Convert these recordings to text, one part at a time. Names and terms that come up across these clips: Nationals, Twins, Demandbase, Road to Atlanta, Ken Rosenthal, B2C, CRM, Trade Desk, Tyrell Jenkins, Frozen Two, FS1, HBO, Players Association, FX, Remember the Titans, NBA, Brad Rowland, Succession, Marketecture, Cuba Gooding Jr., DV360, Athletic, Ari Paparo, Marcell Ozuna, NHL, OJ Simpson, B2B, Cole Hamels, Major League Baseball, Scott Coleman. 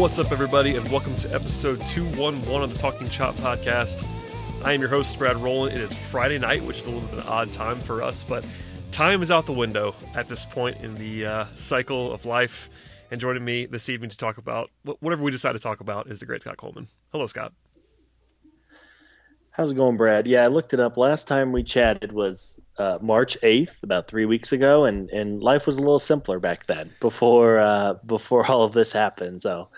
What's up, everybody, and welcome to episode 211 of the Talking Chop Podcast. I am your host, Brad Rowland. It is Friday night, which is a little bit of an odd time for us, but time is out the window at this point in the cycle of life. And joining me this evening to talk about whatever we decide to talk about is the great Scott Coleman. Hello, Scott. How's it going, Brad? Yeah, I looked it up. Last time we chatted was March 8th, about 3 weeks ago, and life was a little simpler back then before all of this happened. So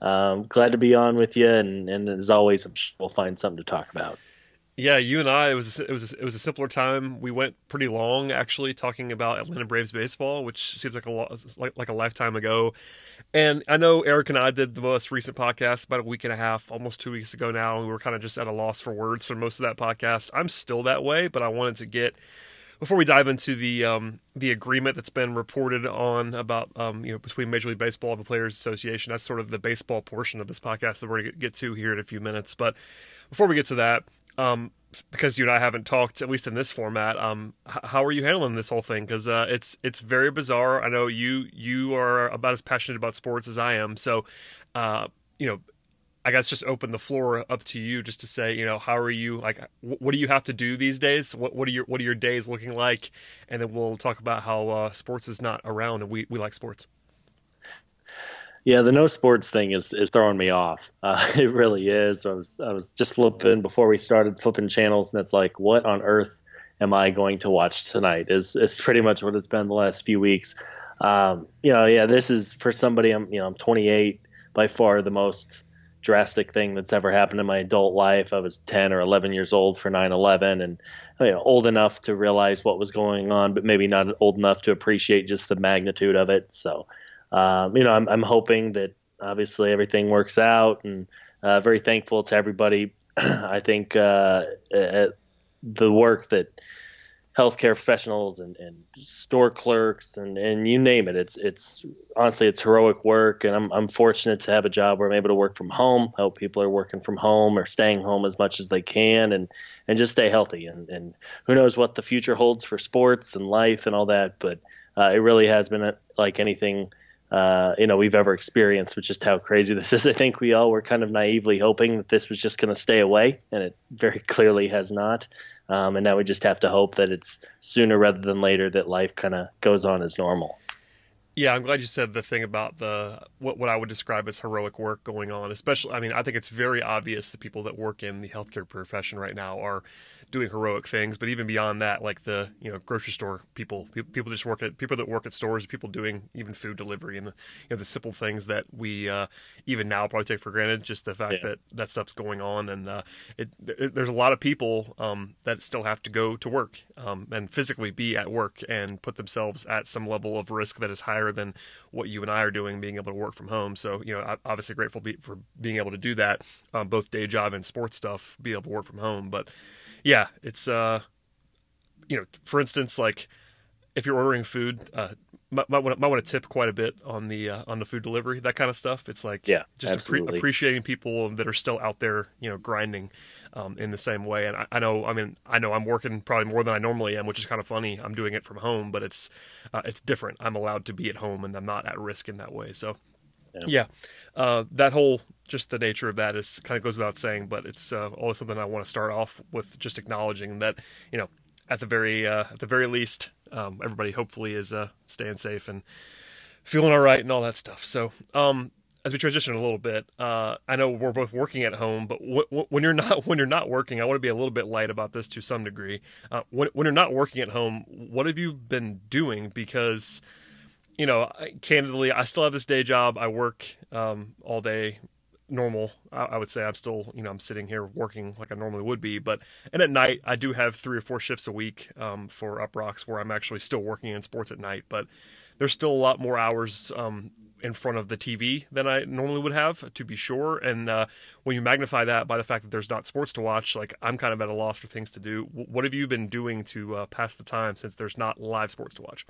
glad to be on with you, and as always, I'm sure we'll find something to talk about. Yeah, you and I, it was a simpler time. We went pretty long, actually, talking about Atlanta Braves baseball, which seems like a lifetime ago. And I know Eric and I did the most recent podcast about a week and a half, almost 2 weeks ago now, and we were kind of just at a loss for words for most of that podcast. I'm still that way, but I wanted to get, before we dive into the agreement that's been reported on about between Major League Baseball and the Players Association. That's sort of the baseball portion of this podcast that we're going to get to here in a few minutes. But before we get to that, because you and I haven't talked, at least in this format, how are you handling this whole thing? Because it's very bizarre. I know you are about as passionate about sports as I am. So, I guess just open the floor up to you just to say, how are you? Like, what do you have to do these days? What are your days looking like? And then we'll talk about how sports is not around, and we like sports. Yeah, the no sports thing is throwing me off. It really is. I was just flipping before we started, flipping channels, and it's like, what on earth am I going to watch tonight? Is pretty much what it's been the last few weeks. This is for somebody. I'm 28. By far the most drastic thing that's ever happened in my adult life. I was 10 or 11 years old for 9/11, and old enough to realize what was going on, but maybe not old enough to appreciate just the magnitude of it. So. I'm hoping that obviously everything works out, and very thankful to everybody. I think the work that healthcare professionals and store clerks and you name it, it's honestly, it's heroic work. And I'm fortunate to have a job where I'm able to work from home. I hope people are working from home or staying home as much as they can, and just stay healthy. And who knows what the future holds for sports and life and all that, but it really has been like anything we've ever experienced, which is how crazy this is. I think we all were kind of naively hoping that this was just going to stay away, and it very clearly has not. And now we just have to hope that it's sooner rather than later that life kind of goes on as normal. Yeah, I'm glad you said the thing about the what I would describe as heroic work going on. Especially, I think it's very obvious the people that work in the healthcare profession right now are doing heroic things. But even beyond that, like the grocery store people just work at people that work at stores, people doing even food delivery, and the simple things that we even now probably take for granted. Just the fact that stuff's going on, and there's a lot of people that still have to go to work and physically be at work and put themselves at some level of risk that is higher than what you and I are doing, being able to work from home. So, obviously grateful for being able to do that, both day job and sports stuff, be able to work from home. But yeah, it's, for instance, like if you're ordering food, might want to tip quite a bit on the food delivery, that kind of stuff. It's like, just appreciating people that are still out there, grinding, in the same way. And I know I'm working probably more than I normally am, which is kind of funny. I'm doing it from home, but it's different. I'm allowed to be at home, and I'm not at risk in that way. So that whole, just the nature of that is kind of goes without saying, but it's always something I want to start off with, just acknowledging that, at the very least, everybody hopefully is staying safe and feeling all right and all that stuff. So as we transition a little bit, I know we're both working at home, but when you're not working, I want to be a little bit light about this to some degree. When you're not working at home, what have you been doing? Because candidly, I still have this day job. I work all day. Normal, I would say. I'm still, I'm sitting here working like I normally would be, and at night I do have 3 or 4 shifts a week for Uproxx, where I'm actually still working in sports at night, but there's still a lot more hours in front of the TV than I normally would have, to be sure. And when you magnify that by the fact that there's not sports to watch, like I'm kind of at a loss for things to do. What have you been doing to pass the time since there's not live sports to watch?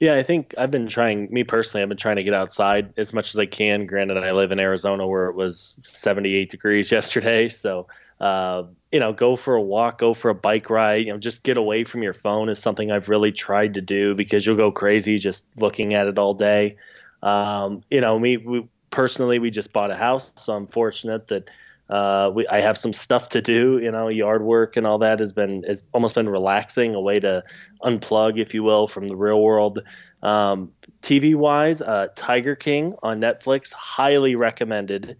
Yeah, I think I've been trying to get outside as much as I can. Granted, I live in Arizona, where it was 78 degrees yesterday. So, go for a walk, go for a bike ride, just get away from your phone is something I've really tried to do, because you'll go crazy just looking at it all day. We personally, we just bought a house, so I'm fortunate that I have some stuff to do. You know, yard work and all that has almost been relaxing, a way to unplug, if you will, from the real world. TV wise, Tiger King on Netflix, highly recommended.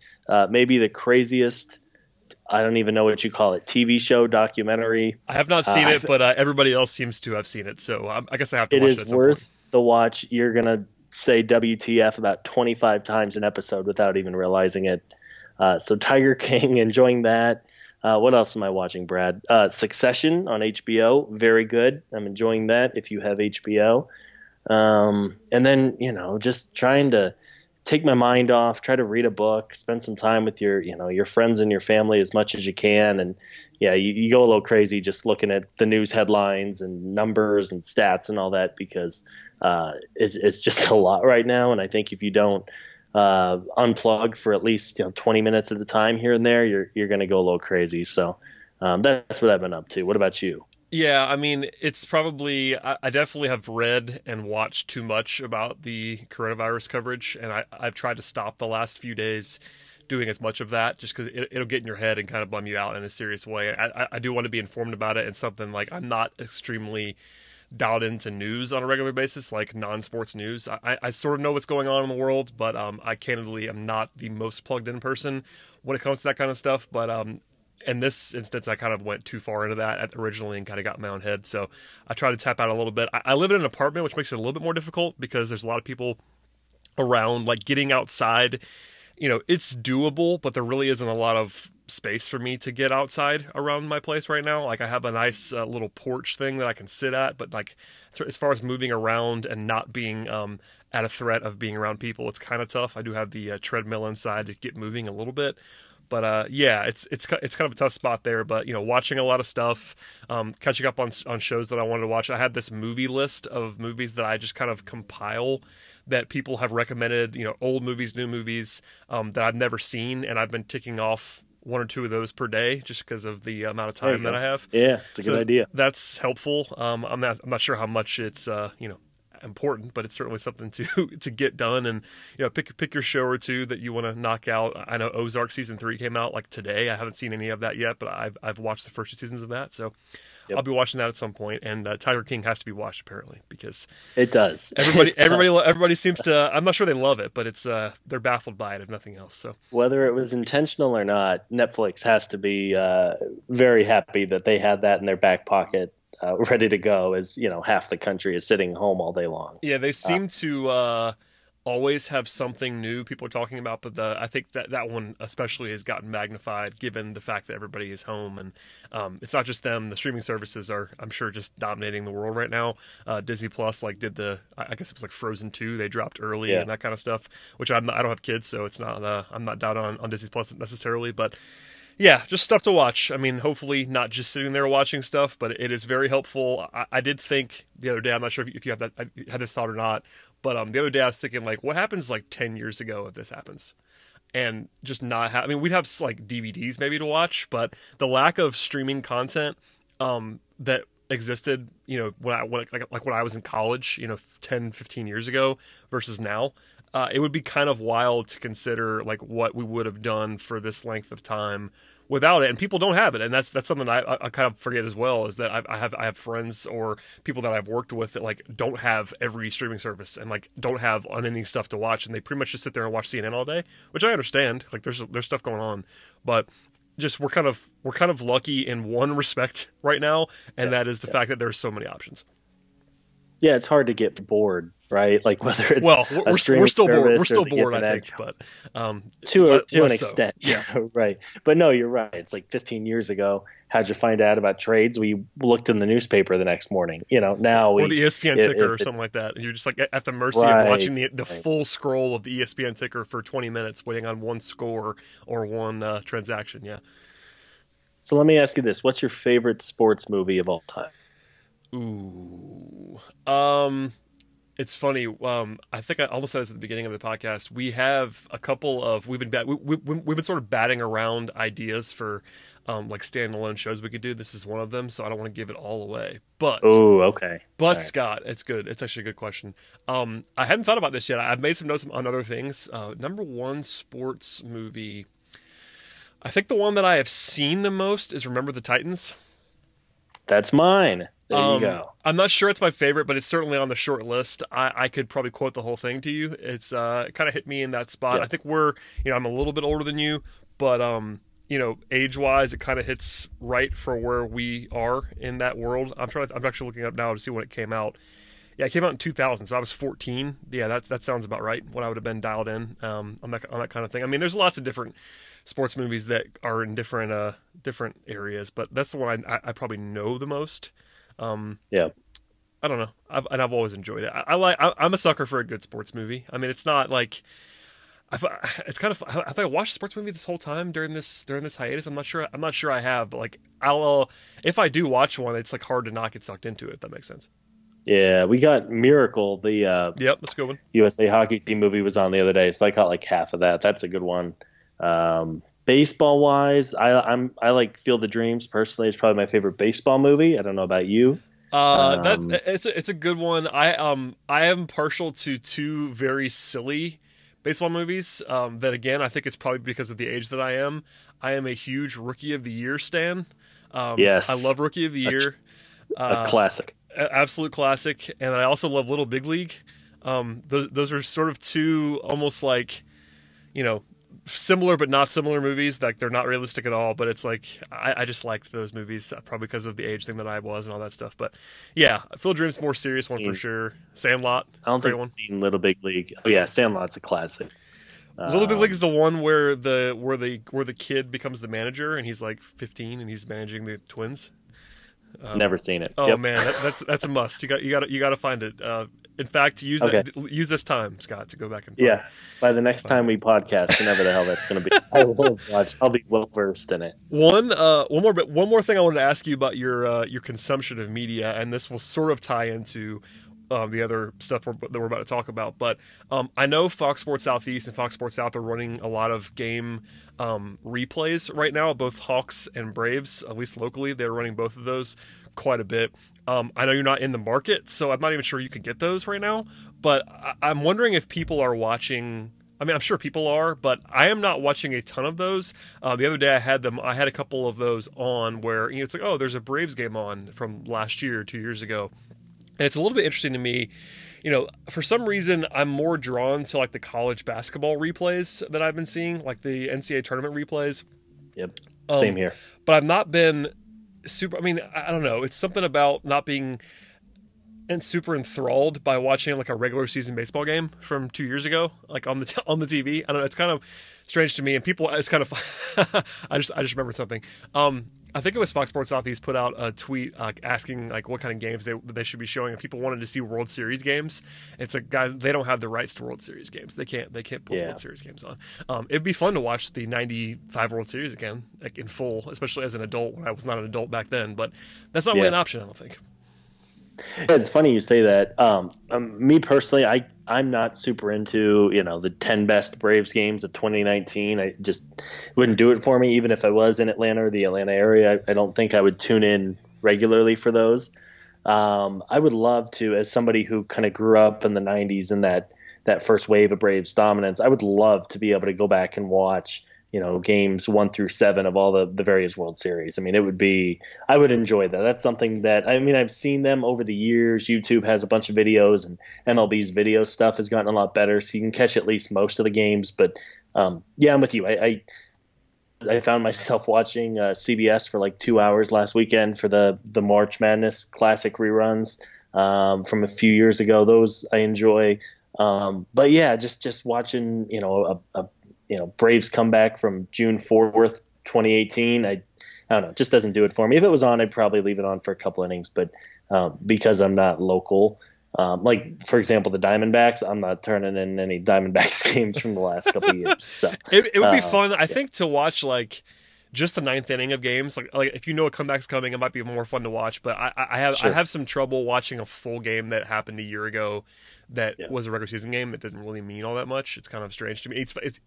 Maybe the craziest, I don't even know what you call it, TV show, documentary. I have not seen it, but everybody else seems to have seen it, so I guess I have to watch it. It is worth the watch. You're gonna say WTF about 25 times an episode without even realizing it. So Tiger King, enjoying that. What else am I watching, Brad? Succession on HBO, very good. I'm enjoying that if you have HBO. And then, you know, just trying to take my mind off, try to read a book, spend some time with your friends and your family as much as you can. And yeah, you go a little crazy just looking at the news headlines and numbers and stats and all that, because it's just a lot right now. And I think if you don't unplug for at least 20 minutes at a time here and there, you're going to go a little crazy. So that's what I've been up to. What about you? Yeah, I mean, it's probably, I definitely have read and watched too much about the coronavirus coverage, and I've tried to stop the last few days doing as much of that, just because it'll get in your head and kind of bum you out in a serious way. I do want to be informed about it, and something like, I'm not extremely dialed into news on a regular basis, like non-sports news. I sort of know what's going on in the world, but I candidly am not the most plugged in person when it comes to that kind of stuff. But in this instance, I kind of went too far into that originally and kind of got in my own head. So I try to tap out a little bit. I live in an apartment, which makes it a little bit more difficult because there's a lot of people around, like getting outside. You know, it's doable, but there really isn't a lot of space for me to get outside around my place right now. Like, I have a nice little porch thing that I can sit at, but like, as far as moving around and not being at a threat of being around people, it's kind of tough. I do have the treadmill inside to get moving a little bit, but yeah, it's kind of a tough spot there. But you know, watching a lot of stuff, catching up on shows that I wanted to watch. I had this movie list of movies that I just kind of compile that people have recommended, you know, old movies, new movies, that I've never seen, and I've been ticking off one or two of those per day just because of the amount of time that I have. Yeah, it's a good idea. That's helpful. I'm not sure how much it's important, but it's certainly something to get done. And you know, pick your show or two that you want to knock out. I know Ozark season 3 came out like today. I haven't seen any of that yet, but I've watched the first 2 seasons of that, so yep. I'll be watching that at some point. And Tiger King has to be watched apparently, because it does. Everybody seems to. I'm not sure they love it, but it's they're baffled by it if nothing else. So whether it was intentional or not, Netflix has to be very happy that they had that in their back pocket, ready to go. As you know, half the country is sitting home all day long. Yeah, they seem to always have something new people are talking about, but I think that one especially has gotten magnified given the fact that everybody is home. And it's not just them. The streaming services are, I'm sure, just dominating the world right now. Disney Plus did I guess it was like Frozen 2 they dropped early, yeah, and that kind of stuff, which I don't have kids, so it's not I'm not down on Disney Plus necessarily, but yeah, just stuff to watch. I mean, hopefully not just sitting there watching stuff, but it is very helpful. I did think the other day, I'm not sure if you have had this thought or not, but the other day I was thinking, like, what happens like 10 years ago if this happens? And just not have, I mean, we'd have like DVDs maybe to watch, but the lack of streaming content that existed, you know, when I was in college, you know, 10, 15 years ago versus now, it would be kind of wild to consider like what we would have done for this length of time without it. And people don't have it, and that's something I kind of forget as well, is that I have friends or people that I've worked with that like don't have every streaming service and like don't have unending stuff to watch, and they pretty much just sit there and watch CNN all day, which I understand. Like there's stuff going on, but just we're kind of lucky in one respect right now, and that is the fact that there's so many options. Yeah, it's hard to get bored, right? Like whether it's we're still bored. We're still bored, I think, but to an extent, so. Yeah, right. But no, you're right. It's like 15 years ago. How'd you find out about trades? We looked in the newspaper the next morning. You know, now or the ESPN ticker or something like that. You're just like at the mercy of watching the full scroll of the ESPN ticker for 20 minutes, waiting on one score or one transaction. Yeah. So let me ask you this: what's your favorite sports movie of all time? Ooh, It's funny. I think I almost said this at the beginning of the podcast. We have a couple of we've been sort of batting around ideas for like standalone shows we could do. This is one of them, so I don't want to give it all away. But But all right. Scott, it's good. It's actually a good question. I hadn't thought about this yet. I've made some notes on other things. Number one sports movie. I think the one that I have seen the most is Remember the Titans. That's mine. There you go. I'm not sure it's my favorite, but it's certainly on the short list. I could probably quote the whole thing to you. It's it kind of hit me in that spot. Yeah. I think I'm a little bit older than you, but age-wise, it kind of hits right for where we are in that world. I'm actually looking up now to see when it came out. Yeah, it came out in 2000, so I was 14. Yeah, that sounds about right. When I would have been dialed in on that kind of thing. I mean, there's lots of different sports movies that are in different areas, but that's the one I probably know the most. Yeah, I don't know. I've always enjoyed it. I'm a sucker for a good sports movie. I mean, it's not like have I watched a sports movie this whole time during this hiatus? I'm not sure I have, but like if I do watch one, it's like hard to not get sucked into it, if that makes sense. Yeah, we got Miracle, the that's a good one. USA hockey team movie was on the other day, so I caught like half of that. That's a good one. Baseball wise, I like Field of Dreams personally. It's probably my favorite baseball movie. I don't know about you. It's a good one. I am partial to two very silly baseball movies. That again, I think it's probably because of the age that I am. I am a huge Rookie of the Year stan. Yes, I love Rookie of the Year. A classic, absolute classic. And I also love Little Big League. Those are sort of two almost like, similar but not similar movies. Like they're not realistic at all, but it's like I just liked those movies probably because of the age thing that I was and all that stuff. But yeah, Field of Dreams more serious one for sure. Sandlot, I don't think I've seen Little Big League. Oh yeah, Sandlot's a classic. Little Big League is the one where the kid becomes the manager and he's like 15 and he's managing the Twins. Never seen it. Oh yep. Man, that's a must. You got to find it. In fact, use this time, Scott, to go back and find it. By the next time we podcast, whenever the hell that's going to be, I will watch. I'll be well versed in it. One more thing I wanted to ask you about your consumption of media, and this will sort of tie into the other stuff that we're about to talk about. But I know Fox Sports Southeast and Fox Sports South are running a lot of game replays right now, both Hawks and Braves, at least locally. They're running both of those quite a bit. I know you're not in the market, so I'm not even sure you could get those right now. But I'm wondering if people are watching. I mean, I'm sure people are, but I am not watching a ton of those. The other day I had them. I had a couple of those on where it's like, oh, there's a Braves game on from last year, 2 years ago. And it's a little bit interesting to me, for some reason I'm more drawn to like the college basketball replays that I've been seeing, like the NCAA tournament replays. Yep. Same here. But I've not been super, I mean, I don't know. It's something about not being super enthralled by watching like a regular season baseball game from 2 years ago, like on the TV. I don't know. It's kind of strange to me, and it's kind of, I just remembered something. I think it was Fox Sports Southeast put out a tweet asking like what kind of games they should be showing, and people wanted to see World Series games. It's like, guys, they don't have the rights to World Series games. They can't put World Series games on. It'd be fun to watch the '95 World Series again, like in full, especially as an adult. When I was not an adult back then, but that's not really an option, I don't think. It's funny you say that. Me personally, I'm not super into the 10 best Braves games of 2019. I just wouldn't do it for me, even if I was in Atlanta or the Atlanta area. I don't think I would tune in regularly for those. I would love to, as somebody who kind of grew up in the 90s and that first wave of Braves dominance, I would love to be able to go back and watch games 1 through 7 of all the various World Series. I mean, I would enjoy that. That's something that, I mean, I've seen them over the years. YouTube has a bunch of videos, and MLB's video stuff has gotten a lot better, so you can catch at least most of the games. But I'm with you. I found myself watching CBS for like 2 hours last weekend for the March Madness Classic reruns from a few years ago. Those I enjoy. But yeah, just watching, Braves comeback from June 4th, 2018. I don't know, just doesn't do it for me. If it was on, I'd probably leave it on for a couple innings, but because I'm not local, like for example, the Diamondbacks, I'm not turning in any Diamondbacks games from the last couple of years. So it would be fun, I think, to watch like just the ninth inning of games. Like if a comeback's coming, it might be more fun to watch. But I have some trouble watching a full game that happened a year ago that was a regular season game that didn't really mean all that much. It's kind of strange to me. It's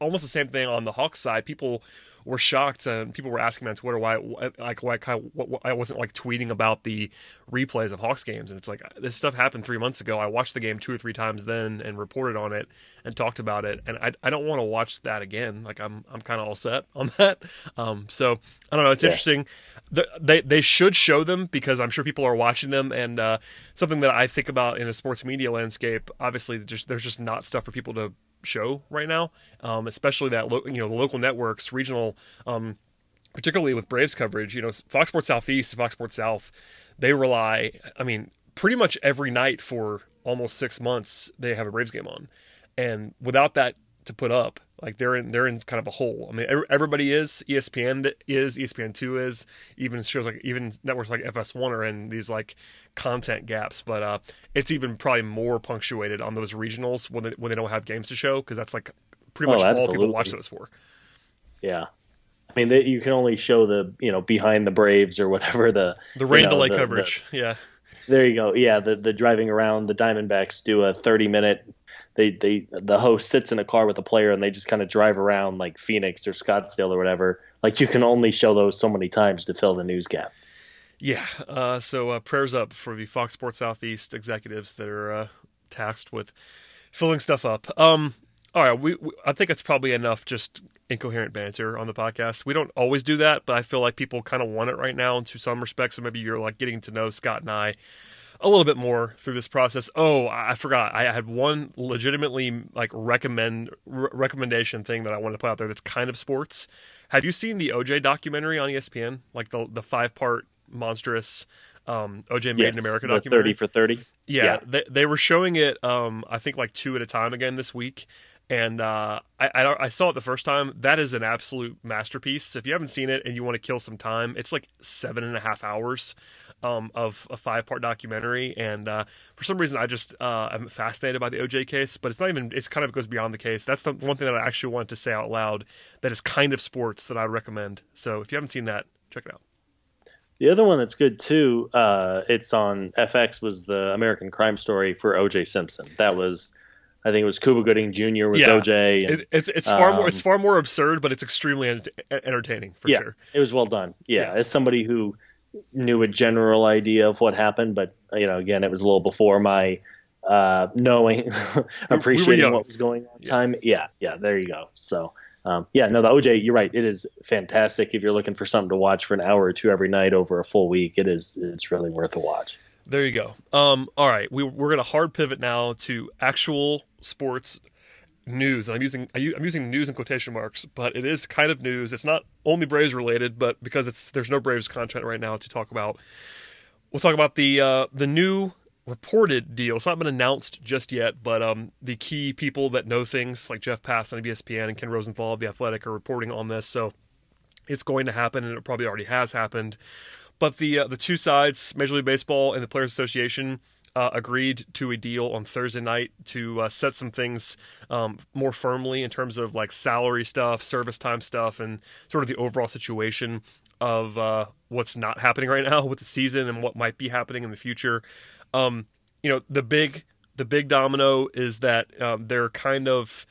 almost the same thing on the Hawks side. People were shocked, and people were asking me on Twitter why I wasn't like tweeting about the replays of Hawks games. And it's like, this stuff happened 3 months ago. I watched the game 2 or 3 times then and reported on it and talked about it. And I don't want to watch that again. Like I'm kind of all set on that. So I don't know. It's interesting. They should show them because I'm sure people are watching them. And something that I think about in a sports media landscape, obviously there's just not stuff for people to show right now, especially that the local networks, regional, particularly with Braves coverage. You know, Fox Sports Southeast, Fox Sports South, they rely. I mean, pretty much every night for almost 6 months, they have a Braves game on, and without that to put up, like they're in kind of a hole. I mean, everybody is. ESPN is. ESPN2 is. Even shows like networks like FS1 are in these like content gaps. But it's even probably more punctuated on those regionals when they don't have games to show, because that's like pretty much all people watch those for. Yeah, I mean you can only show the behind the Braves or whatever the rain delay coverage. There you go. Yeah, the driving around, the Diamondbacks do a 30-minute. The host sits in a car with a player and they just kind of drive around like Phoenix or Scottsdale or whatever. Like you can only show those so many times to fill the news gap. Yeah. So prayers up for the Fox Sports Southeast executives that are tasked with filling stuff up. All right. I think that's probably enough. Just incoherent banter on the podcast. We don't always do that, but I feel like people kind of want it right now into some respects. So maybe you're like getting to know Scott and I a little bit more through this process. Oh, I forgot. I had one legitimately like recommendation thing that I wanted to put out there that's kind of sports. Have you seen the OJ documentary on ESPN? Like the 5-part monstrous OJ Made in America documentary? 30 for 30. Yeah. They were showing it, I think like 2 at a time again this week. And I saw it the first time. That is an absolute masterpiece. If you haven't seen it and you want to kill some time, it's like 7.5 hours of a 5-part documentary. And for some reason, I just am fascinated by the OJ case. But it's kind of goes beyond the case. That's the one thing that I actually wanted to say out loud that is kind of sports that I recommend. So if you haven't seen that, check it out. The other one that's good too, it's on FX, was the American Crime Story for OJ Simpson. That was. I think it was Cuba Gooding Jr. with OJ. And, it's far more absurd, but it's extremely entertaining for sure. It was well done. Yeah, as somebody who knew a general idea of what happened, but again, it was a little before my knowing, appreciating what was going on. Time. Yeah. There you go. So, the OJ. You're right. It is fantastic if you're looking for something to watch for an hour or two every night over a full week. It's really worth a watch. There you go. All right, we're going to hard pivot now to actual sports news, and I'm using news in quotation marks, but it is kind of news. It's not only Braves related, but because there's no Braves content right now to talk about, we'll talk about the new reported deal. It's not been announced just yet, but the key people that know things, like Jeff Passan of ESPN and Ken Rosenthal of The Athletic, are reporting on this. So it's going to happen, and it probably already has happened. But the two sides, Major League Baseball and the Players Association, agreed to a deal on Thursday night to set some things more firmly in terms of like salary stuff, service time stuff, and sort of the overall situation of what's not happening right now with the season and what might be happening in the future. The big domino is that they're kind of.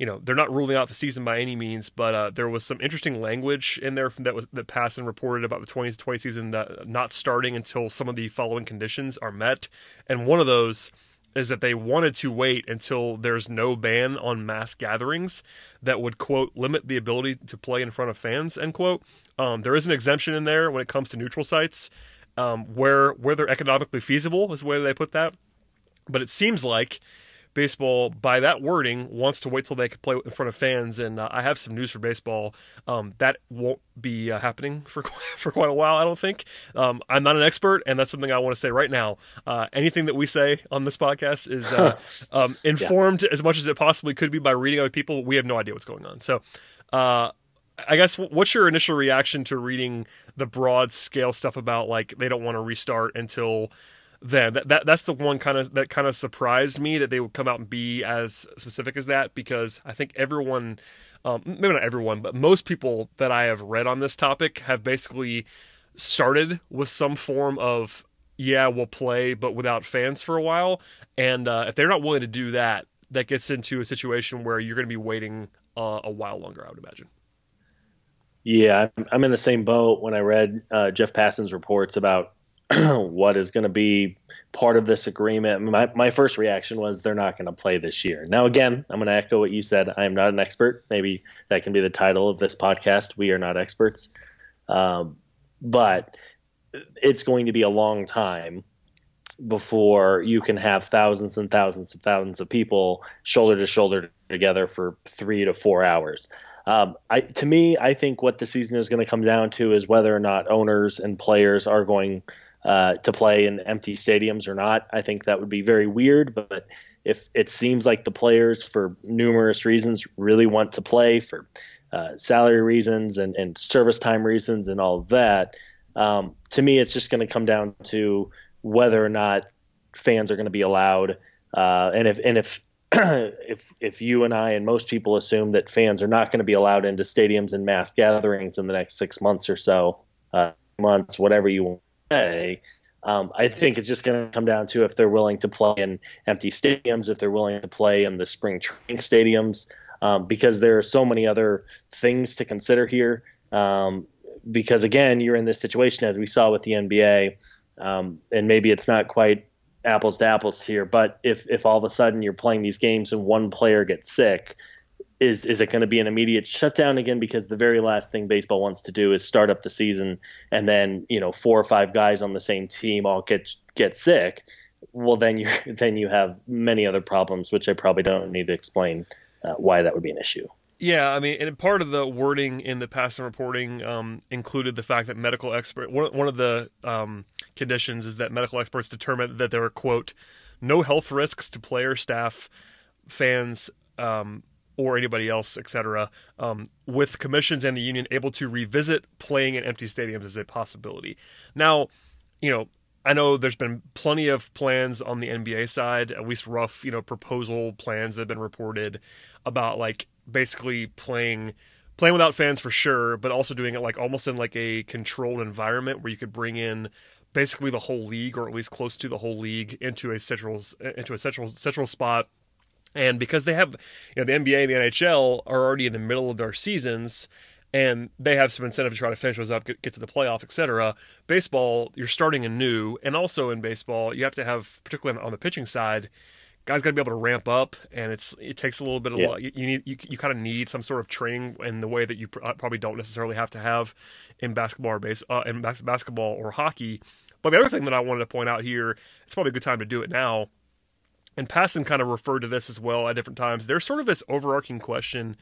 They're not ruling out the season by any means, but there was some interesting language in there that Passan reported about the 2020 season not starting until some of the following conditions are met. And one of those is that they wanted to wait until there's no ban on mass gatherings that would, quote, limit the ability to play in front of fans, end quote. There is an exemption in there when it comes to neutral sites where they're economically feasible is the way they put that. But it seems like baseball, by that wording, wants to wait till they can play in front of fans, and I have some news for baseball. That won't be happening for quite a while, I don't think. I'm not an expert, and that's something I want to say right now. Anything that we say on this podcast is informed as much as it possibly could be by reading other people. We have no idea what's going on. So I guess, what's your initial reaction to reading the broad scale stuff about, like, they don't want to restart until – then that's the one that kind of surprised me, that they would come out and be as specific as that, because I think everyone, maybe not everyone, but most people that I have read on this topic have basically started with some form of yeah, we'll play, but without fans for a while. And if they're not willing to do that, that gets into a situation where you're going to be waiting a while longer, I would imagine. Yeah, I'm in the same boat. When I read Jeff Passan's reports about what is going to be part of this agreement, my first reaction was they're not going to play this year. Now, again, I'm going to echo what you said. I am not an expert. Maybe that can be the title of this podcast. We are not experts. But it's going to be a long time before you can have thousands and thousands and thousands of people shoulder to shoulder together for 3 to 4 hours. To me, I think what the season is going to come down to is whether or not owners and players are going to play in empty stadiums or not. I think that would be very weird, but if it seems like the players, for numerous reasons, really want to play for salary reasons and service time reasons and all of that, to me, it's just going to come down to whether or not fans are going to be allowed, and if if you and I and most people assume that fans are not going to be allowed into stadiums and mass gatherings in the next 6 months or so, whatever you want to say, I think it's just going to come down to if they're willing to play in empty stadiums, if they're willing to play in the spring training stadiums, because there are so many other things to consider here. Because, again, you're in this situation, as we saw with the NBA, and maybe it's not quite apples to apples here, but if all of a sudden you're playing these games and one player gets sick, is it going to be an immediate shutdown again? Because the very last thing baseball wants to do is start up the season and then, you know, 4 or 5 guys on the same team all get sick. Well, then you have many other problems, which I probably don't need to explain why that would be an issue. Yeah, I mean, and part of the wording in the Passan reporting included the fact that medical expert, one of the conditions is that medical experts determined that there are, quote, no health risks to player, staff, fans, or anybody else, etc., with commissions and the union able to revisit playing in empty stadiums as a possibility. Now, you know, I know there's been plenty of plans on the NBA side, at least rough, you know, proposal plans that have been reported about, like, basically playing without fans for sure, but also doing it like almost in like a controlled environment where you could bring in basically the whole league, or at least close to the whole league, into a central spot. And because they have, you know, the NBA and the NHL are already in the middle of their seasons, and they have some incentive to try to finish those up, get to the playoffs, etc. Baseball, you're starting anew, and also in baseball, you have to have, particularly on the pitching side, guys got to be able to ramp up, and it takes a little bit of you kind of need some sort of training in the way that you probably don't necessarily have to have in basketball or basketball or hockey. But the other thing that I wanted to point out here, it's probably a good time to do it now, and Passan kind of referred to this as well at different times. There's sort of this overarching question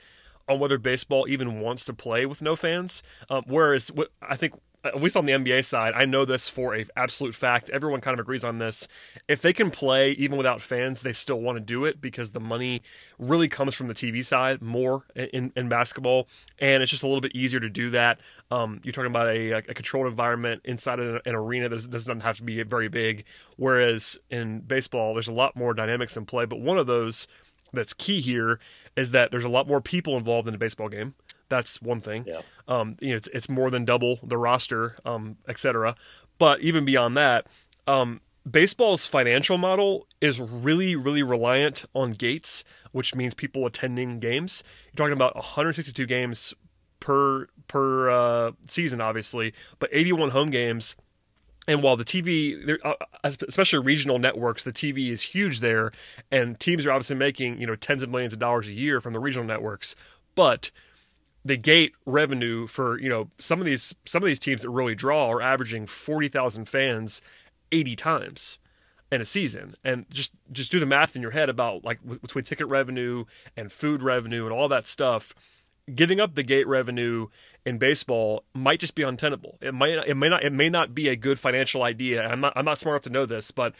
on whether baseball even wants to play with no fans, whereas I think, at least on the NBA side, I know this for an absolute fact. Everyone kind of agrees on this. If they can play even without fans, they still want to do it, because the money really comes from the TV side more in basketball, and it's just a little bit easier to do that. You're talking about a controlled environment inside an arena that doesn't have to be very big, whereas in baseball, there's a lot more dynamics in play. But one of those that's key here is that there's a lot more people involved in a baseball game. That's one thing. Yeah. You know, it's more than double the roster, et cetera. But even beyond that, baseball's financial model is really, really reliant on gates, which means people attending games. You're talking about 162 games per season, obviously, but 81 home games. And while the TV, especially regional networks, the TV is huge there, and teams are obviously making, you know, tens of millions of dollars a year from the regional networks, but the gate revenue for, you know, some of these teams that really draw are averaging 40,000 fans 80 times in a season. And just do the math in your head about, like, between ticket revenue and food revenue and all that stuff, giving up the gate revenue in baseball might just be untenable. It may not be a good financial idea. I'm not smart enough to know this, but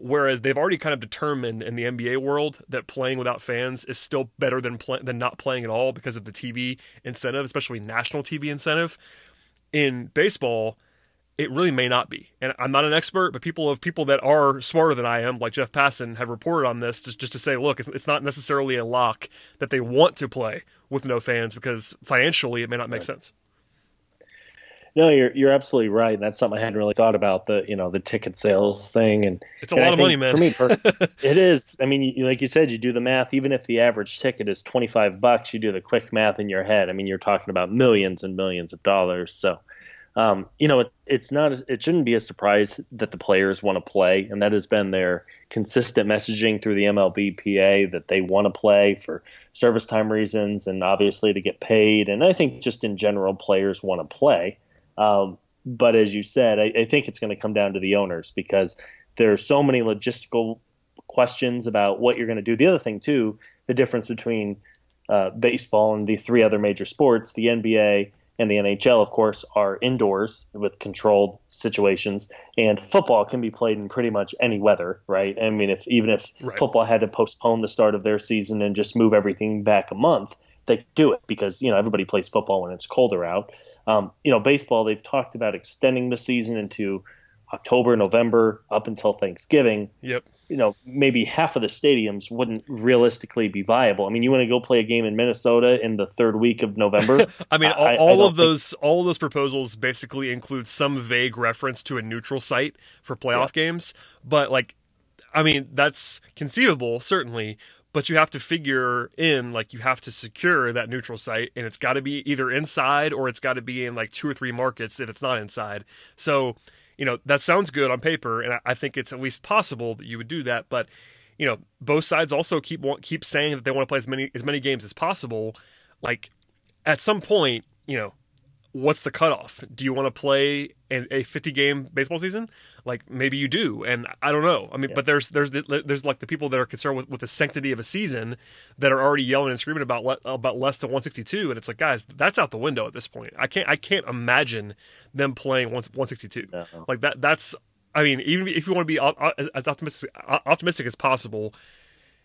whereas they've already kind of determined in the NBA world that playing without fans is still better than not playing at all because of the TV incentive, especially national TV incentive. In baseball, it really may not be. And I'm not an expert, but people that are smarter than I am, like Jeff Passan, have reported on this just to say, look, it's not necessarily a lock that they want to play with no fans, because financially it may not make sense. No, you're absolutely right. That's something I hadn't really thought about, the ticket sales thing, and it's a lot of money, man. For me, it is. I mean, like you said, you do the math. Even if the average ticket is $25, you do the quick math in your head. I mean, you're talking about millions and millions of dollars. So, it shouldn't be a surprise that the players want to play, and that has been their consistent messaging through the MLBPA, that they want to play for service time reasons and obviously to get paid. And I think just in general, players want to play. But as you said, I think it's going to come down to the owners, because there are so many logistical questions about what you're going to do. The other thing, too, the difference between baseball and the three other major sports, the NBA and the NHL, of course, are indoors with controlled situations, and football can be played in pretty much any weather, right? I mean, if right. Football had to postpone the start of their season and just move everything back a month, they could do it, because, everybody plays football when it's colder out. Baseball, they've talked about extending the season into October, November, up until Thanksgiving. Yep. Maybe half of the stadiums wouldn't realistically be viable. I mean, you want to go play a game in Minnesota in the third week of November? I mean, all of those proposals basically include some vague reference to a neutral site for playoff games. But that's conceivable, certainly. But you have to figure in, you have to secure that neutral site, and it's got to be either inside or it's got to be in two or three markets if it's not inside. So, that sounds good on paper, and I think it's at least possible that you would do that. But, both sides also keep saying that they want to play as many games as possible. At some point, what's the cutoff? Do you want to play a 50-game baseball season? Maybe you do, and I don't know. I mean, but there's the people that are concerned with the sanctity of a season that are already yelling and screaming about less than 162, and it's guys, that's out the window at this point. I can't imagine them playing 162. Uh-huh. That's. I mean, even if you want to be as optimistic as possible,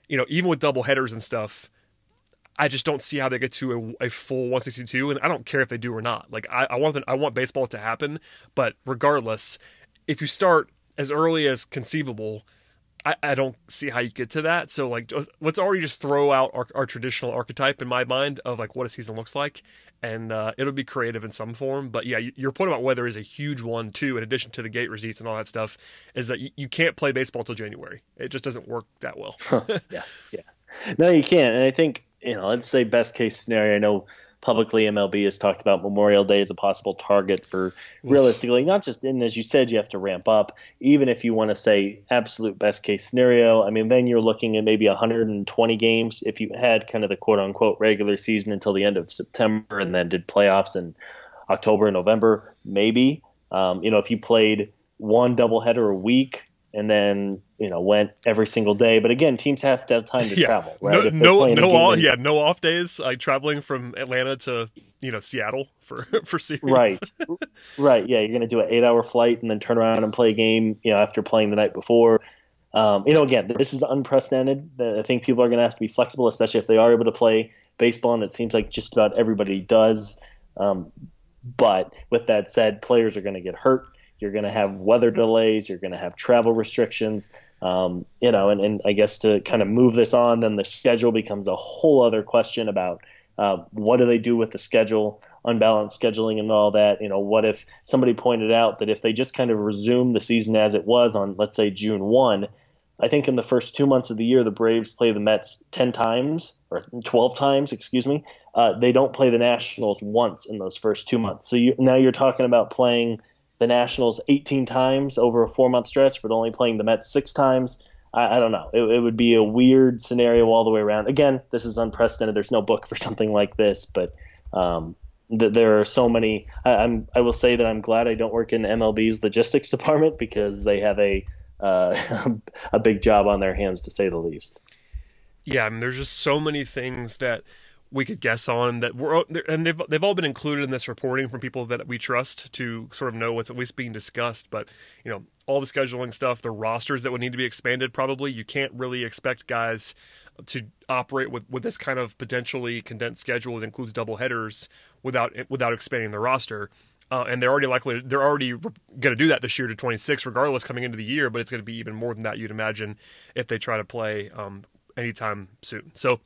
even with double headers and stuff, I just don't see how they get to a full 162, and I don't care if they do or not. I want baseball to happen, but regardless, if you start as early as conceivable, I don't see how you get to that. So let's already just throw out our traditional archetype in my mind of what a season looks like, and it'll be creative in some form. But yeah, your point about weather is a huge one too. In addition to the gate receipts and all that stuff, is that you can't play baseball till January. It just doesn't work that well. Yeah. No, you can't, and I think. Let's say best case scenario. I know publicly MLB has talked about Memorial Day as a possible target for realistically, not just in, as you said, you have to ramp up. Even if you want to say absolute best case scenario, I mean, then you're looking at maybe 120 games if you had kind of the quote unquote regular season until the end of September and then did playoffs in October and November, maybe. If you played one doubleheader a week, and then, went every single day. But again, teams have to have time to travel, right? No off days, traveling from Atlanta to, Seattle for series. Right. Yeah. You're going to do an 8-hour flight and then turn around and play a game, after playing the night before. Again, this is unprecedented. I think people are going to have to be flexible, especially if they are able to play baseball. And it seems like just about everybody does. But with that said, players are going to get hurt. You're going to have weather delays. You're going to have travel restrictions. And I guess to kind of move this on, then the schedule becomes a whole other question about what do they do with the schedule, unbalanced scheduling and all that. What if somebody pointed out that if they just kind of resume the season as it was on, let's say, June 1, I think in the first 2 months of the year, the Braves play the Mets 10 times or 12 times, excuse me. They don't play the Nationals once in those first 2 months. So now you're talking about playing the Nationals 18 times over a 4-month stretch, but only playing the Mets 6 times. I don't know. It would be a weird scenario all the way around. Again, this is unprecedented. There's no book for something like this, but there are so many. I will say that I'm glad I don't work in MLB's logistics department, because they have a big job on their hands, to say the least. Yeah, I mean, there's just so many things that we could guess on that they've all been included in this reporting from people that we trust to sort of know what's at least being discussed. But all the scheduling stuff, the rosters that would need to be expanded, probably you can't really expect guys to operate with this kind of potentially condensed schedule that includes double headers without expanding the roster. And they're already going to do that this year to 26, regardless coming into the year. But it's going to be even more than that, you'd imagine, if they try to play anytime soon. So.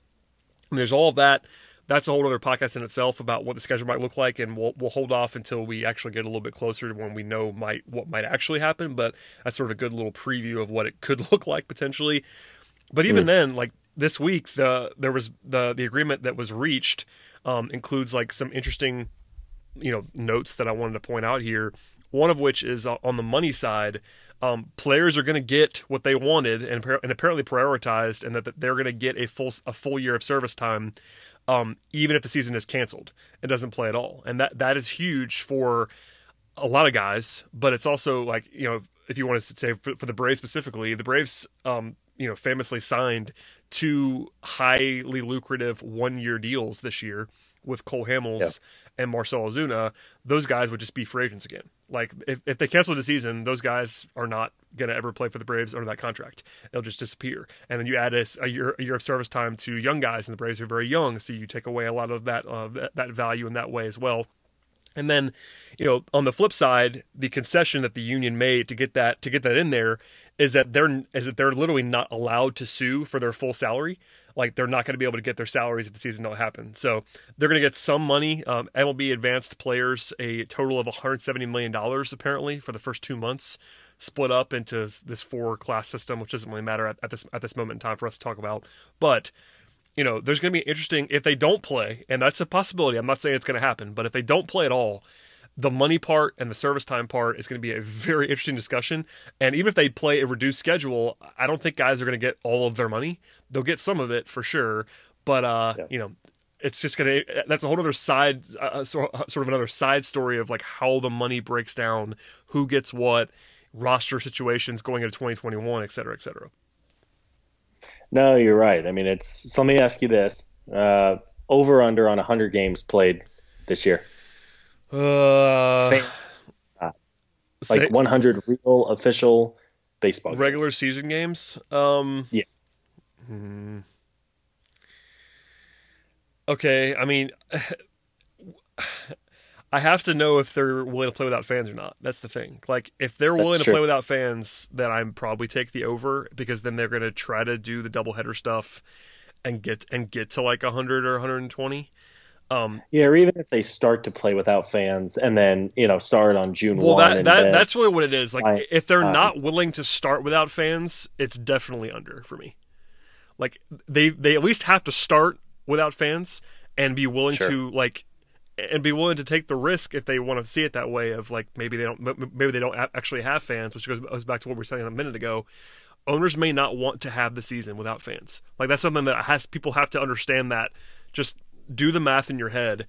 And there's all of that. that's a whole other podcast in itself about what the schedule might look like, and we'll hold off until we actually get a little bit closer to when we know what might actually happen. But that's sort of a good little preview of what it could look like potentially. But even then, like this week, there was the agreement that was reached includes like some interesting, notes that I wanted to point out here. One of which is on the money side, players are going to get what they wanted and apparently prioritized, and that they're going to get a full year of service time, even if the season is canceled and doesn't play at all. And that is huge for a lot of guys, but it's also like, if you want to say for the Braves specifically, the Braves, famously signed 2 highly lucrative 1-year deals this year with Cole Hamels and Marcell Ozuna. Those guys would just be free agents again. Like if they cancel the season, those guys are not going to ever play for the Braves under that contract. They'll just disappear. And then you add a year of service time to young guys, and the Braves are very young, so you take away a lot of that value in that way as well. And then, on the flip side, the concession that the union made to get that in there is that they're literally not allowed to sue for their full salary. Like they're not going to be able to get their salaries if the season don't happen. So they're going to get some money. MLB advanced players a total of $170 million apparently for the first 2 months, split up into this 4-class system, which doesn't really matter at this moment in time for us to talk about. But there's going to be interesting if they don't play, and that's a possibility. I'm not saying it's going to happen, but if they don't play at all, the money part and the service time part is going to be a very interesting discussion. And even if they play a reduced schedule, I don't think guys are going to get all of their money. They'll get some of it for sure. But, it's just going to, that's a whole other side, sort of another side story of like how the money breaks down, who gets what, roster situations going into 2021, et cetera, et cetera. No, you're right. I mean, so let me ask you this, over under on 100 games played this year. 100 real official baseball regular season games. Okay, I mean, I have to know if they're willing to play without fans or not. That's the thing. Like, if they're willing to play without fans, then I'm probably take the over, because then they're going to try to do the doubleheader stuff and get to like 100 or 120. Or even if they start to play without fans and then, start on June 1. That's really what it is. Like, if they're not willing to start without fans, it's definitely under for me. Like, they at least have to start without fans and be willing to, like, and be willing to take the risk if they want to see it that way of, like, maybe they don't actually have fans, which goes back to what we were saying a minute ago. Owners may not want to have the season without fans. Like, that's something that people have to understand that just – do the math in your head.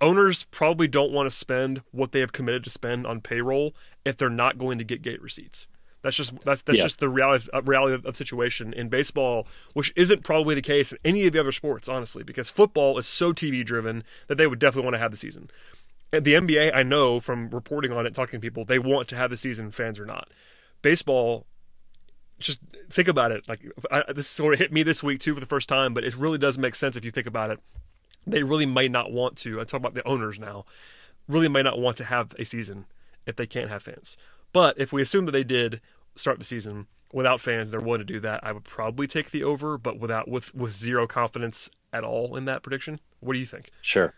Owners probably don't want to spend what they have committed to spend on payroll if they're not going to get gate receipts. That's just the reality of situation in baseball, which isn't probably the case in any of the other sports, honestly, because football is so TV driven that they would definitely want to have the season. At the NBA, I know from reporting on it, talking to people, they want to have the season, fans or not. Baseball, just think about it. Like this sort of hit me this week too for the first time, but it really does make sense if you think about it. They really may not want to. I'm talking about the owners now. Really may not want to have a season if they can't have fans. But if we assume that they did start the season without fans, they're willing to do that, I would probably take the over, but with zero confidence at all in that prediction. What do you think? Sure.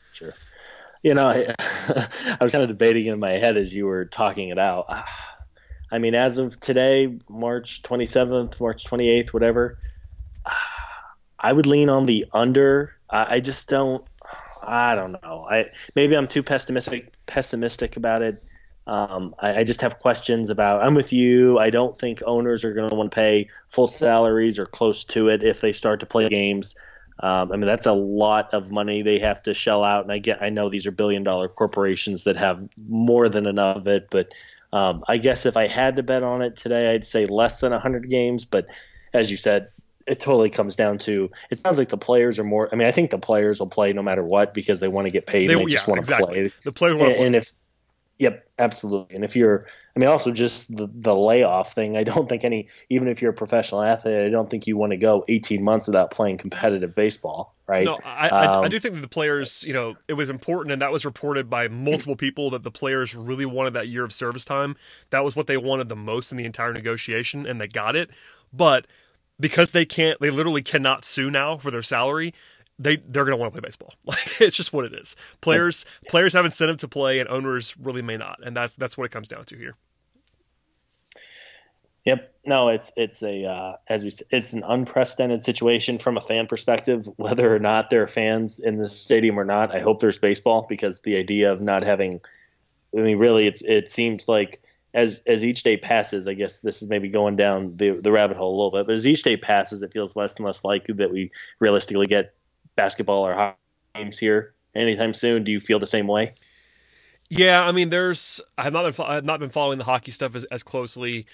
I was kind of debating in my head as you were talking it out. I mean, as of today, March 27th, March 28th, whatever, I would lean on the under. I just don't. I don't know. Maybe I'm too pessimistic about it. I just have questions about. I'm with you. I don't think owners are going to want to pay full salaries or close to it if they start to play games. I mean, that's a lot of money they have to shell out. And I know these are billion-dollar corporations that have more than enough of it. But I guess if I had to bet on it today, I'd say less than 100 games. But as you said, it totally comes down to, it sounds like the players are more, I mean, I think the players will play no matter what because they want to get paid and they just want to play. The players want to play. Yep, absolutely. And if you're, also just the layoff thing, I don't think even if you're a professional athlete, I don't think you want to go 18 months without playing competitive baseball, right? No, I do think that the players, it was important, and that was reported by multiple people that the players really wanted that year of service time. That was what they wanted the most in the entire negotiation, and they got it. But because they literally cannot sue now for their salary, they're going to want to play baseball. Like, it's just what it is. Players have incentive to play, and owners really may not, and that's what it comes down to here. Yep. No, it's an unprecedented situation from a fan perspective. Whether or not there are fans in this stadium or not, I hope there's baseball, because the idea of not having, I mean, really, it seems like as each day passes, I guess this is maybe going down the rabbit hole a little bit, but as each day passes, it feels less and less likely that we realistically get basketball or hockey games here anytime soon. Do you feel the same way? Yeah, I mean, I have not been following the hockey stuff as closely.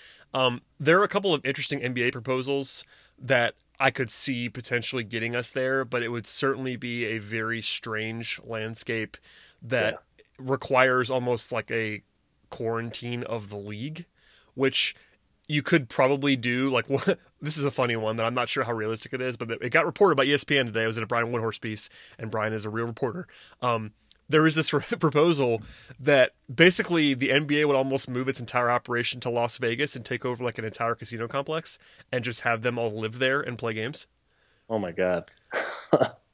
There are a couple of interesting NBA proposals that I could see potentially getting us there, but it would certainly be a very strange landscape that requires almost like a quarantine of the league, which you could probably do. Like, this is a funny one that I'm not sure how realistic it is, but it got reported by ESPN today. It was in a Brian Woodhorse piece, and Brian is a real reporter. There is this proposal that basically the NBA would almost move its entire operation to Las Vegas and take over like an entire casino complex and just have them all live there and play games. Oh my God.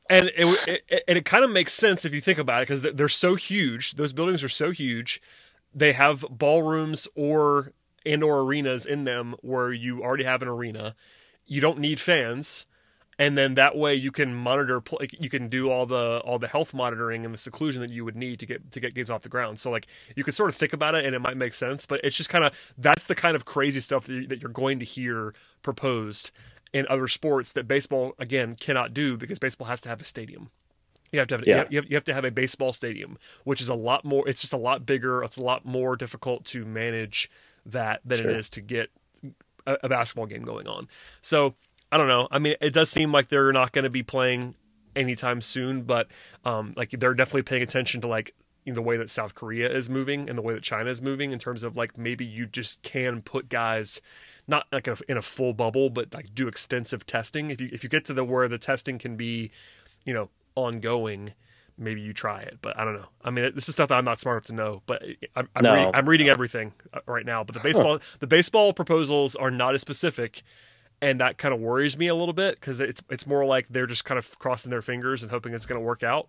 And it kind of makes sense if you think about it, because they're so huge. Those buildings are so huge. They have ballrooms or arenas in them where you already have an arena. You don't need fans. And then that way you can monitor, you can do all the health monitoring and the seclusion that you would need to get games off the ground. So like, you could sort of think about it and it might make sense, but it's just kind of, that's the kind of crazy stuff that you're going to hear proposed in other sports that baseball, again, cannot do, because baseball has to have a stadium. You have to have a baseball stadium, which is a lot more, it's just a lot bigger. It's a lot more difficult to manage that than it is to get a basketball game going on. So I don't know. I mean, it does seem like they're not going to be playing anytime soon, but like, they're definitely paying attention to, like, you know, the way that South Korea is moving and the way that China is moving, in terms of like, maybe you just can put guys not like in a full bubble, but like do extensive testing. If you get to where the testing can be, you know, ongoing, maybe you try it. But I don't know. I mean, this is stuff that I'm not smart enough to know. But I'm reading everything right now. But the baseball proposals are not as specific. And that kind of worries me a little bit, because it's more like they're just kind of crossing their fingers and hoping it's going to work out,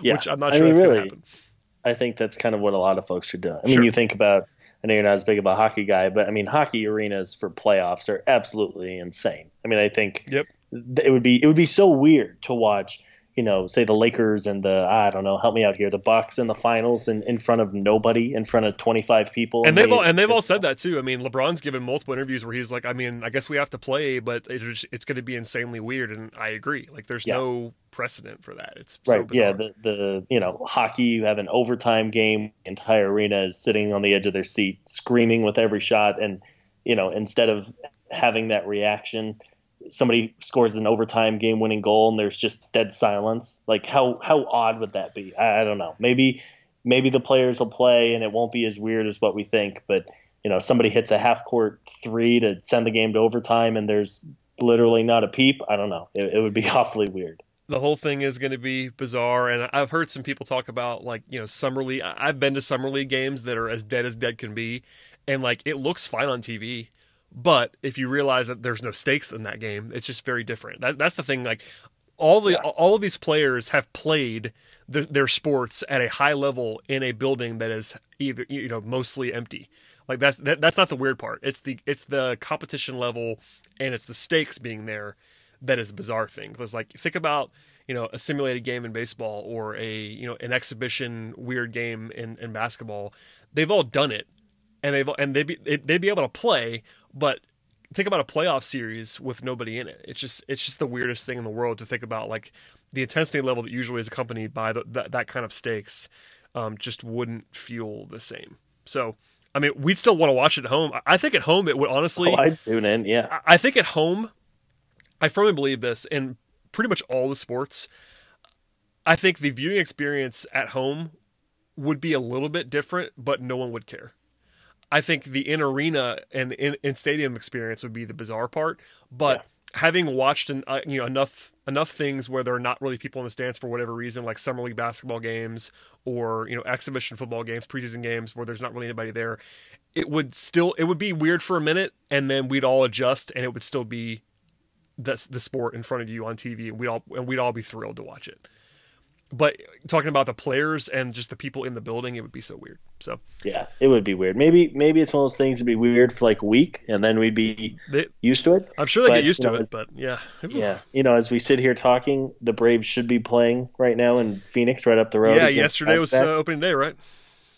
which I'm not sure that's going to happen. I think that's kind of what a lot of folks should do. I mean, you think about, I know you're not as big of a hockey guy, but I mean, hockey arenas for playoffs are absolutely insane. I mean, I think it would be so weird to watch, you know, say the Lakers and the Bucks in the finals and in front of nobody, in front of 25 people. And they've all said that too. I mean, LeBron's given multiple interviews where he's like, I mean, I guess we have to play, but it's going to be insanely weird. And I agree. Like, there's no precedent for that. It's so bizarre. Yeah. The you know, hockey, you have an overtime game, entire arena is sitting on the edge of their seat, screaming with every shot. And, you know, instead of having that reaction, somebody scores an overtime game-winning goal and there's just dead silence. Like, how odd would that be? I don't know. Maybe the players will play and it won't be as weird as what we think. But, you know, somebody hits a half-court three to send the game to overtime and there's literally not a peep. I don't know. It would be awfully weird. The whole thing is going to be bizarre. And I've heard some people talk about, like, you know, summer league. I've been to summer league games that are as dead can be. And, like, it looks fine on TV. But if you realize that there's no stakes in that game, it's just very different. That's the thing. Like, all of these players have played their sports at a high level in a building that is either, you know, mostly empty. Like, that's not the weird part. It's the competition level and it's the stakes being there that is the bizarre thing. Because, like, think about, you know, a simulated game in baseball or a, you know, an exhibition weird game in basketball. They've all done it. And they'd be able to play, but think about a playoff series with nobody in it. It's just the weirdest thing in the world to think about. Like, the intensity level that usually is accompanied by that kind of stakes just wouldn't feel the same. So, I mean, we'd still want to watch it at home. I think at home it would honestly. Oh, I'd tune in. Yeah, I think at home, I firmly believe this in pretty much all the sports. I think the viewing experience at home would be a little bit different, but no one would care. I think the in-arena and in-stadium experience would be the bizarre part. But having watched enough things where there are not really people in the stands for whatever reason, like summer league basketball games or, you know, exhibition football games, preseason games where there's not really anybody there, it would be weird for a minute, and then we'd all adjust, and it would still be the sport in front of you on TV, and we'd all be thrilled to watch it. But talking about the players and just the people in the building, it would be so weird. So yeah, it would be weird. Maybe it's one of those things that'd be weird for like a week, and then we'd be used to it. I'm sure they get used to it, but yeah. Yeah. You know, as we sit here talking, the Braves should be playing right now in Phoenix, right up the road. Yeah, yesterday was opening day, right?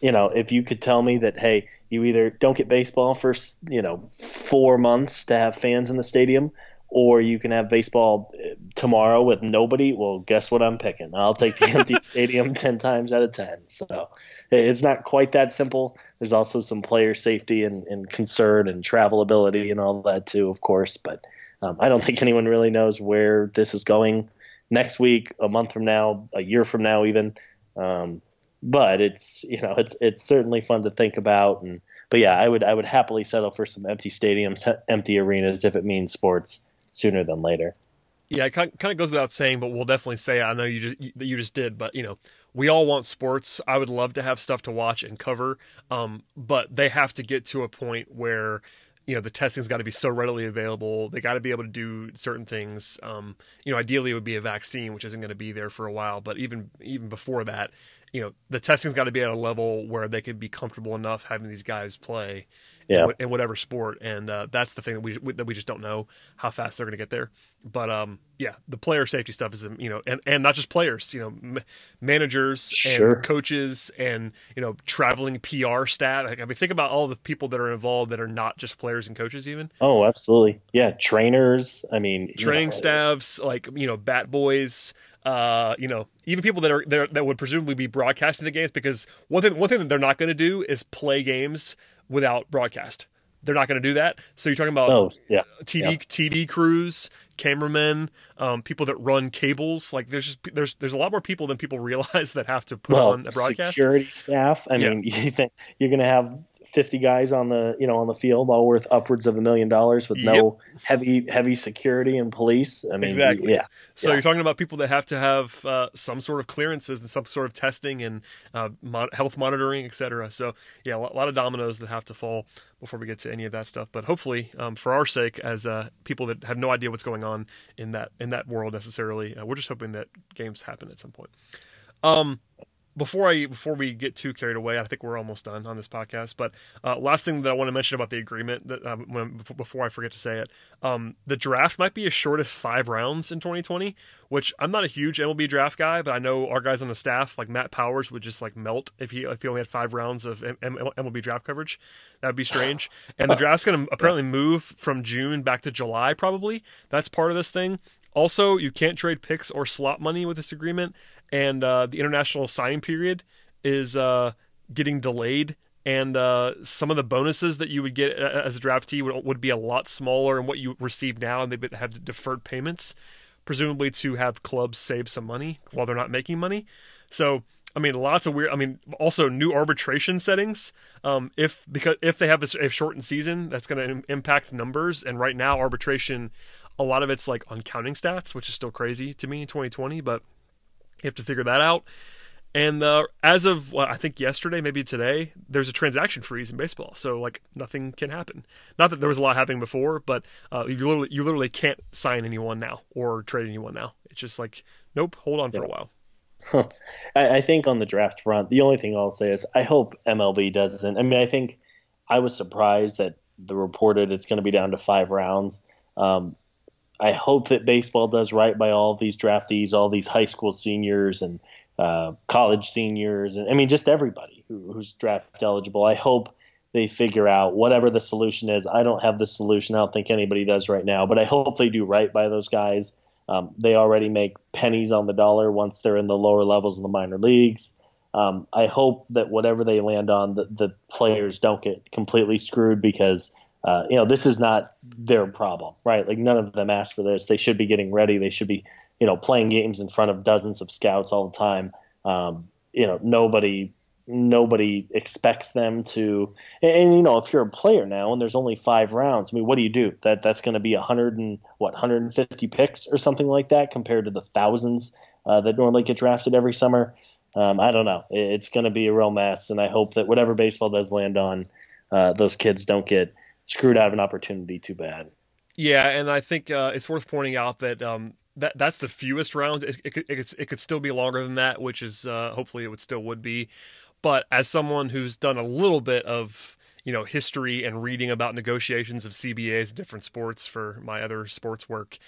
You know, if you could tell me that, hey, you either don't get baseball for, 4 months to have fans in the stadium, or you can have baseball tomorrow with nobody, well, guess what I'm picking? I'll take the empty stadium 10 times out of 10. So it's not quite that simple. There's also some player safety and concern and travelability and all that too, of course. But I don't think anyone really knows where this is going next week, a month from now, a year from now even. But it's certainly fun to think about, but yeah, I would happily settle for some empty stadiums, empty arenas if it means sports sooner than later. Yeah, it kind of goes without saying, but we'll definitely say. I know you just did, but we all want sports. I would love to have stuff to watch and cover, but they have to get to a point where the testing's got to be so readily available. They got to be able to do certain things. Ideally it would be a vaccine, which isn't going to be there for a while, but even before that. The testing's got to be at a level where they could be comfortable enough having these guys play in whatever sport. And that's the thing that we just don't know how fast they're going to get there. But the player safety stuff is, and not just players, managers sure. and coaches and, traveling PR staff. Think about all the people that are involved that are not just players and coaches even. Oh, absolutely. Yeah. Trainers. Training staffs, bat boys, even people that are there that would presumably be broadcasting the games, because one thing that they're not going to do is play games without broadcast. They're not going to do that. So you're talking about TV crews, cameramen, people that run cables. Like there's a lot more people than people realize that have to put on a broadcast. Security staff. You think you're going to have 50 guys on the on the field, all worth upwards of $1 million with no heavy security and police. Exactly. Yeah. So you're talking about people that have to have some sort of clearances and some sort of testing and health monitoring, et cetera. So yeah, a lot of dominoes that have to fall before we get to any of that stuff. But hopefully, for our sake, as people that have no idea what's going on in that world necessarily, we're just hoping that games happen at some point. Before we get too carried away, I think we're almost done on this podcast. But last thing that I want to mention about the agreement, that before I forget to say it, the draft might be as short as 5 rounds in 2020, which I'm not a huge MLB draft guy, but I know our guys on the staff, like Matt Powers, would just melt if he only had 5 rounds of MLB draft coverage. That would be strange. And the draft's going to apparently move from June back to July probably. That's part of this thing. Also, you can't trade picks or slot money with this agreement, and the international signing period is getting delayed, and some of the bonuses that you would get as a draftee would be a lot smaller than what you receive now, and they have deferred payments, presumably to have clubs save some money while they're not making money. So, lots of weird. Also new arbitration settings. If they have a shortened season, that's going to impact numbers. And right now, arbitration, a lot of it's on counting stats, which is still crazy to me in 2020, but you have to figure that out. And as of I think yesterday, maybe today, there's a transaction freeze in baseball, so nothing can happen. Not that there was a lot happening before, but you literally can't sign anyone now or trade anyone now. It's just nope, hold on for a while. Huh. I think on the draft front, the only thing I'll say is I hope MLB doesn't. I think I was surprised that the reported it's going to be down to 5 rounds. I hope that baseball does right by all these draftees, all these high school seniors and college seniors, and just everybody who's draft eligible. I hope they figure out whatever the solution is. I don't have the solution. I don't think anybody does right now, but I hope they do right by those guys. They already make pennies on the dollar once they're in the lower levels of the minor leagues. I hope that whatever they land on, the players don't get completely screwed, because this is not their problem, right? None of them asked for this. They should be getting ready. They should be, playing games in front of dozens of scouts all the time. Nobody expects them to. And if you're a player now and there's only 5 rounds, what do you do? That's going to be 150 picks or something like that, compared to the thousands that normally get drafted every summer. I don't know. It's going to be a real mess, and I hope that whatever baseball does land on, those kids don't get screwed out of an opportunity too bad. Yeah, and I think it's worth pointing out that that's the fewest rounds. It could still be longer than that, which is hopefully it would be. But as someone who's done a little bit of history and reading about negotiations of CBAs, different sports for my other sports work,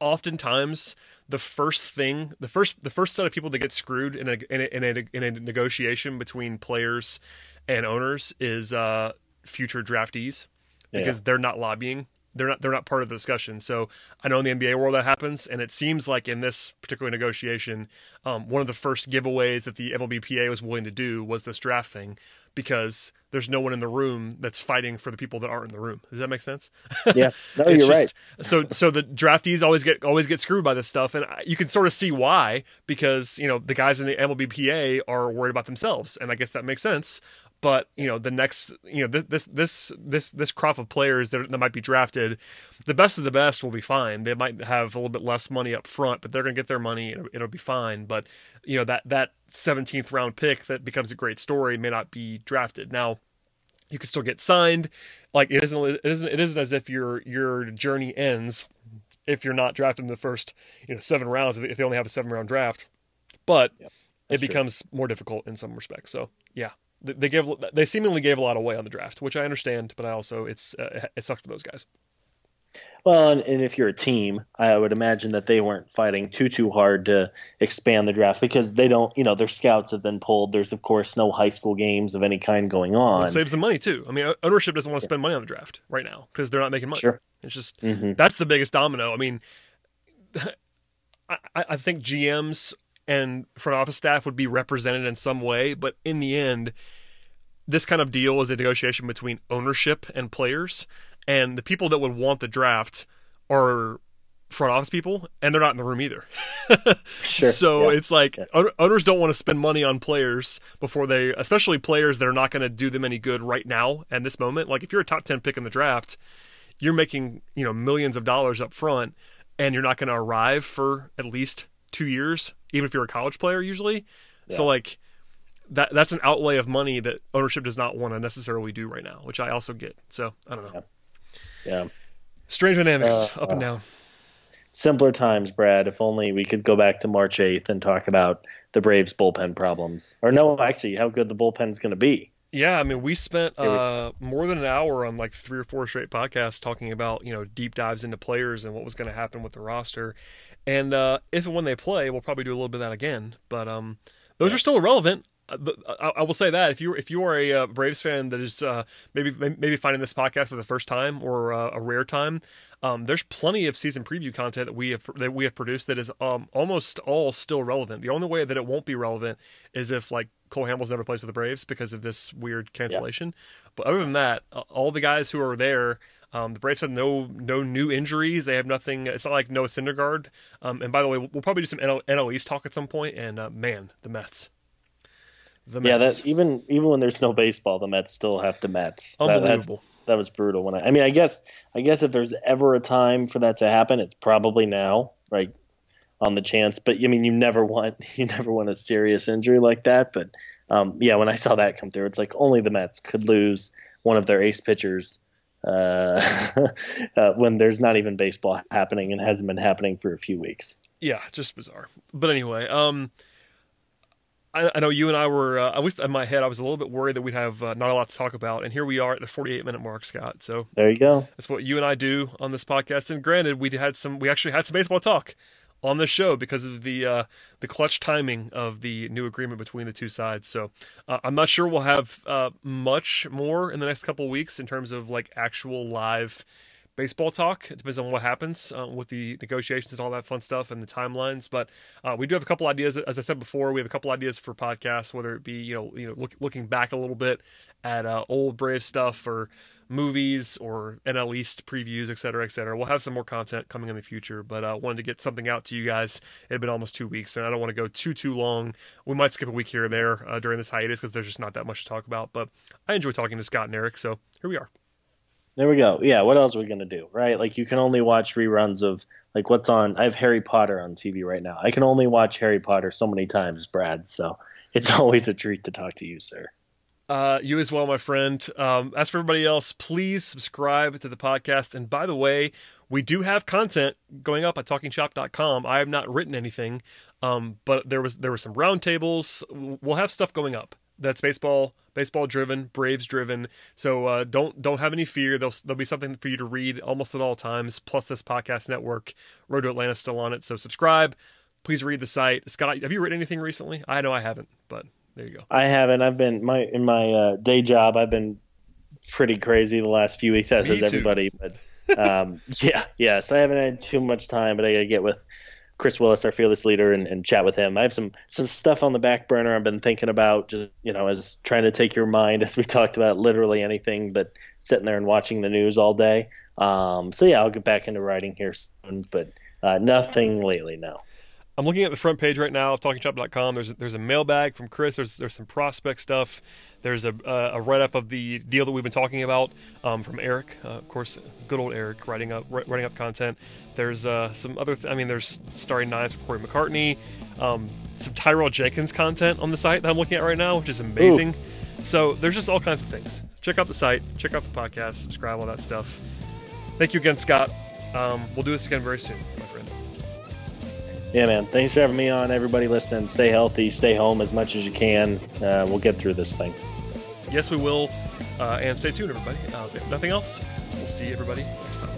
oftentimes the first set of people that get screwed in a negotiation between players and owners is future draftees, because they're not lobbying. They're not part of the discussion. So I know in the NBA world that happens, and it seems like in this particular negotiation, one of the first giveaways that the MLBPA was willing to do was this draft thing, because there's no one in the room that's fighting for the people that aren't in the room. Does that make sense? Yeah, no, you're right. So the draftees always get screwed by this stuff, and you can sort of see why, because the guys in the MLBPA are worried about themselves, and I guess that makes sense. But the next, this crop of players that might be drafted, the best of the best will be fine. They might have a little bit less money up front, but they're going to get their money. It'll be fine. But that 17th round pick that becomes a great story may not be drafted. Now, you can still get signed. Like it isn't as if your journey ends if you're not drafted in the first 7 rounds. If they only have a 7-round draft, but it becomes more difficult in some respects. So yeah. They seemingly gave a lot away on the draft, which I understand, but I also it sucked for those guys. Well, and if you're a team, I would imagine that they weren't fighting too hard to expand the draft, because they don't, their scouts have been pulled. There's of course no high school games of any kind going on. Well, it saves them money too. I mean, ownership doesn't want to spend money on the draft right now because they're not making money. Sure. It's just that's the biggest domino. I mean, I think GMs and front office staff would be represented in some way, but in the end, this kind of deal is a negotiation between ownership and players, and the people that would want the draft are front office people, and they're not in the room either. Sure. So it's like owners don't want to spend money on players especially players that are not going to do them any good right now at this moment. Like if you're a top 10 pick in the draft, you're making millions of dollars up front, and you're not going to arrive for at least 2 years, even if you're a college player usually. Yeah. So like that's an outlay of money that ownership does not want to necessarily do right now, which I also get. So I don't know. Yeah. Strange dynamics up and down. Simpler times, Brad. If only we could go back to March 8th and talk about the Braves bullpen problems, or no, actually how good the bullpen is going to be. Yeah, I mean, we spent more than an hour on like 3 or 4 straight podcasts talking about, deep dives into players and what was going to happen with the roster. And if and when they play, we'll probably do a little bit of that again. But those are still irrelevant. I will say that if you are a Braves fan that is maybe finding this podcast for the first time or a rare time, there's plenty of season preview content that we have produced that is almost all still relevant. The only way that it won't be relevant is if like Cole Hamels never plays for the Braves because of this weird cancellation. Yeah. But other than that, all the guys who are there, the Braves have no new injuries. They have nothing. It's not like Noah Syndergaard. And by the way, we'll probably do some NL East talk at some point. And the Mets. The Mets. Yeah, that, even when there's no baseball, the Mets still have to Mets. Unbelievable. That was brutal. I guess if there's ever a time for that to happen, it's probably now, right? On the chance, but I mean, you never want a serious injury like that. But when I saw that come through, it's like only the Mets could lose one of their ace pitchers when there's not even baseball happening and hasn't been happening for a few weeks. Yeah, just bizarre. But anyway, I know you and I were, at least in my head, I was a little bit worried that we'd have not a lot to talk about. And here we are at the 48-minute mark, Scott. So there you go. That's what you and I do on this podcast. And granted, we actually had some baseball talk on this show because of the clutch timing of the new agreement between the two sides. So I'm not sure we'll have much more in the next couple of weeks in terms of like actual live baseball talk. It depends on what happens with the negotiations and all that fun stuff and the timelines. But we do have a couple ideas. As I said before, we have a couple ideas for podcasts, whether it be looking back a little bit at old Brave stuff or movies or NL East previews, et cetera, et cetera. We'll have some more content coming in the future, but I wanted to get something out to you guys. It had been almost 2 weeks, and I don't want to go too long. We might skip a week here or there during this hiatus because there's just not that much to talk about. But I enjoy talking to Scott and Eric, so here we are. There we go. Yeah, what else are we going to do, right? Like, you can only watch reruns of, like, what's on. I have Harry Potter on TV right now. I can only watch Harry Potter so many times, Brad, so it's always a treat to talk to you, sir. You as well, my friend. As for everybody else, please subscribe to the podcast. And by the way, we do have content going up at TalkingChop.com. I have not written anything, but there were some roundtables. We'll have stuff going up that's baseball driven, Braves driven. So don't have any fear. There'll be something for you to read almost at all times. Plus, this podcast network, Road to Atlanta, still on it. So subscribe. Please read the site. Scott, have you written anything recently? I know I haven't, but there you go. I haven't. I've been in my day job. I've been pretty crazy the last few weeks, as has everybody. But So I haven't had too much time, but I got to get with Chris Willis, our fearless leader, and chat with him. I have some stuff on the back burner I've been thinking about, just, as trying to take your mind, as we talked about, literally anything but sitting there and watching the news all day. I'll get back into writing here soon, but nothing lately, no. I'm looking at the front page right now of TalkingChop.com. There's a mailbag from Chris. There's some prospect stuff. There's a write-up of the deal that we've been talking about from Eric. Of course, good old Eric writing up content. There's some other there's Starry Nights for Corey McCartney. Some Tyrell Jenkins content on the site that I'm looking at right now, which is amazing. Ooh. So there's just all kinds of things. Check out the site. Check out the podcast. Subscribe, all that stuff. Thank you again, Scott. We'll do this again very soon, my friend. Yeah, man. Thanks for having me on. Everybody listening, stay healthy, stay home as much as you can. We'll get through this thing. Yes, we will. And stay tuned, everybody. If nothing else, we'll see everybody next time.